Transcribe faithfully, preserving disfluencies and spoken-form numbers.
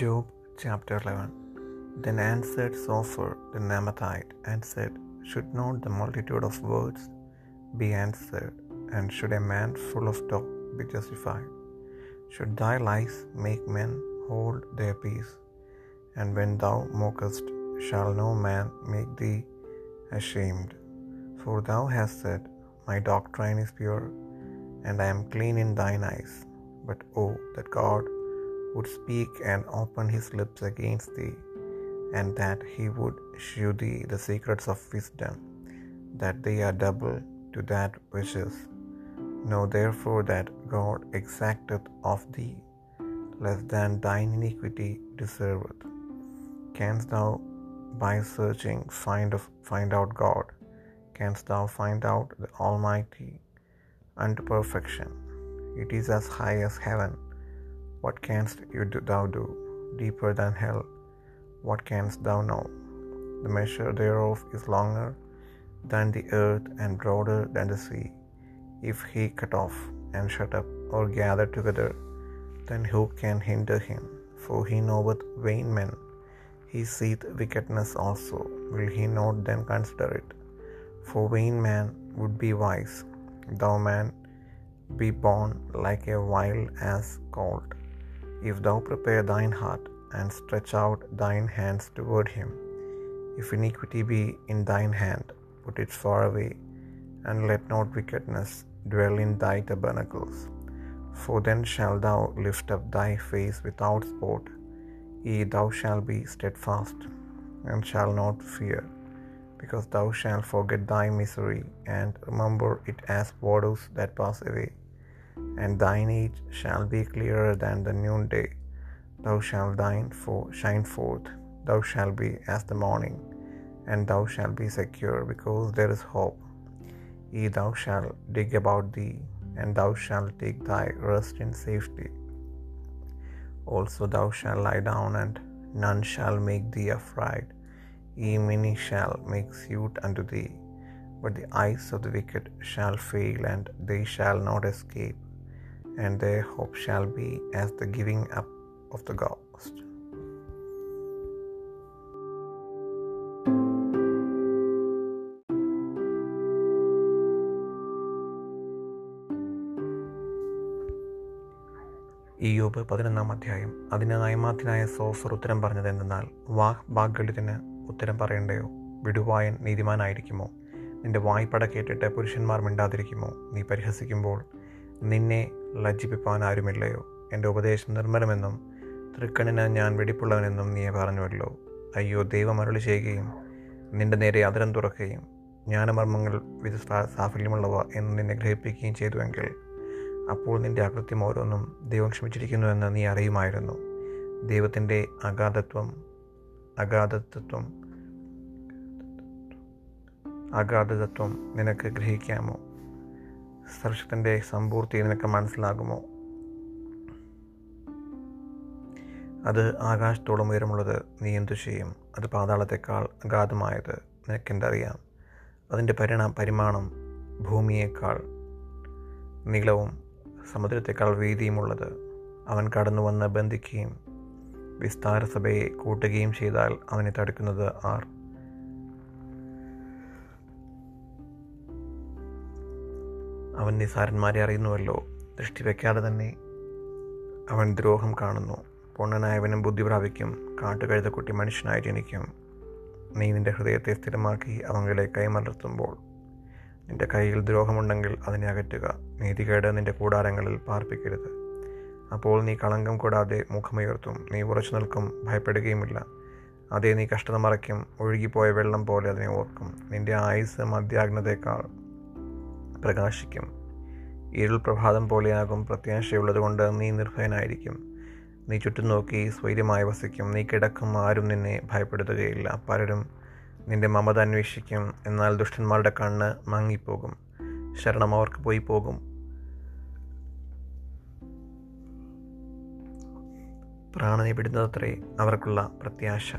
Job chapter eleven. Then answered Sopher the Namathite and said, Should not the multitude of words be answered, and should a man full of talk be justified? Should thy lies make men hold their peace? And when thou mockest, shall no man make thee ashamed? For thou hast said, My doctrine is pure, and I am clean in thine eyes. But O, oh, that God would speak and open his lips against thee, and that he would shew thee the secrets of wisdom, that they are double to that which is. Know therefore that God exacteth of thee less than thine iniquity deserveth. Canst thou by searching find, of, find out God? Canst thou find out the Almighty unto perfection? It is as high as heaven. What canst thou do? Deeper than hell. What canst thou know? The measure thereof is longer than the earth and broader than the sea. If he cut off and shut up or gather together, then who can hinder him? For he knoweth vain men. He seeth wickedness also. Will he not then consider it? For vain man would be wise. Thou man, be born like a wild ass colt. If thou prepare thine heart, and stretch out thine hands toward him, if iniquity be in thine hand, put it far away, and let not wickedness dwell in thy tabernacles. For then shalt thou lift up thy face without spot, yea, thou shalt be steadfast, and shalt not fear, because thou shalt forget thy misery, and remember it as waters that pass away. And thine age shall be clearer than the noonday. Thou shalt thine for shine forth. Thou shalt be as the morning, and thou shalt be secure, because there is hope. Yea, thou shalt dig about thee, and thou shalt take thy rest in safety. Also thou shalt lie down, and none shall make thee afraid. Yea, many shall make suit unto thee. But the eyes of the wicked shall fail, and they shall not escape, and their hope shall be as the giving up of the ghost. ഇയ്യോബ് പതിനൊന്നാം അധ്യായം. അതിന് നൈമാത്യനായ Zophar ഉത്തരം പറഞ്ഞത് എന്തെന്നാൽ, വാഹ് ഭാഗ്യത്തിന് ഉത്തരം പറയണ്ടയോ? വിടുവായൻ നീതിമാനായിരിക്കുമോ? നിന്റെ വായ്പട കേട്ടിട്ട് പുരുഷന്മാർ മിണ്ടാതിരിക്കുമോ? നീ പരിഹസിക്കുമ്പോൾ നിന്നെ ലജ്ജിപ്പിപ്പാൻ ആരുമില്ലയോ? എൻ്റെ ഉപദേശം നിർമ്മലമെന്നും തൃക്കണ്ണിന് ഞാൻ വെടിപ്പുള്ളവനെന്നും നീയെ പറഞ്ഞുവല്ലോ. അയ്യോ, ദൈവം അരുളി ചെയ്യുകയും നിന്റെ നേരെ അതിരം തുറക്കുകയും ജ്ഞാനമർമ്മങ്ങൾ വിധ സാഫല്യമുള്ളവ എന്ന് നിന്നെ ഗ്രഹിപ്പിക്കുകയും ചെയ്തുവെങ്കിൽ, അപ്പോൾ നിന്റെ അകൃത്യം ഓരോന്നും ദൈവം ക്ഷമിച്ചിരിക്കുന്നുവെന്ന് നീ അറിയുമായിരുന്നു. ദൈവത്തിൻ്റെ അഗാധത്വം അഗാധത്വം അഗാധതത്വം നിനക്ക് ഗ്രഹിക്കാമോ? സർവശക്തൻ്റെ സമ്പൂർത്തി നിനക്ക് മനസ്സിലാകുമോ? അത് ആകാശത്തോളം ഉയരമുള്ളത് നീ എന്തു ചെയ്യും? അത് പാതാളത്തെക്കാൾ അഗാധമായത് നിനക്കെന്തറിയാം? അതിൻ്റെ പരിണാ പരിമാണം ഭൂമിയേക്കാൾ നീളവും സമുദ്രത്തെക്കാൾ വീതിയുമുള്ളത്. അവൻ കടന്നു വന്ന് ബന്ധിക്കുകയും വിസ്താരസഭയെ കൂട്ടുകയും ചെയ്താൽ അവനെ തടുക്കുന്നത് ആർ? അവൻ നിസാരന്മാരെ അറിയുന്നുവല്ലോ. ദൃഷ്ടി വയ്ക്കാതെ തന്നെ അവൻ ദ്രോഹം കാണുന്നു. പൊണ്ണനായവനും ബുദ്ധി പ്രാപിക്കും. കാട്ടുകഴുതക്കുട്ടി മനുഷ്യനായി ജനിക്കും. നീ നിൻ്റെ ഹൃദയത്തെ സ്ഥിരമാക്കി അവങ്ങളെ കൈമലർത്തുമ്പോൾ നിൻ്റെ കൈയിൽ ദ്രോഹമുണ്ടെങ്കിൽ അതിനെ അകറ്റുക. നീതികേട് നിൻ്റെ കൂടാരങ്ങളിൽ പാർപ്പിക്കരുത്. അപ്പോൾ നീ കളങ്കം കൂടാതെ മുഖമുയർത്തും. നീ ഉറച്ചു നിൽക്കും, ഭയപ്പെടുകയുമില്ല. അതേ, നീ കഷ്ടത മറയ്ക്കും. ഒഴുകിപ്പോയ വെള്ളം പോലെ അതിനെ ഓർക്കും. നിൻ്റെ ആയുസ് മദ്യാഗ്നതേക്കാൾ പ്രകാശിക്കും. ഇരുൾ പ്രഭാതം പോലെയാകും. പ്രത്യാശയുള്ളതുകൊണ്ട് നീ നിർഭയനായിരിക്കും. നീ ചുറ്റും നോക്കി സ്വൈര്യമായി വസിക്കും. നീ കിടക്കും, ആരും നിന്നെ ഭയപ്പെടുത്തുകയില്ല. പലരും നിന്റെ മമത അന്വേഷിക്കും, എന്നാൽ ദുഷ്ടന്മാരുടെ കണ്ണ് മങ്ങിപ്പോകും. ശരണം അവർക്ക് പോയി പോകും. പ്രാണനെ വിടുന്നതത്രേ അവർക്കുള്ള പ്രത്യാശ.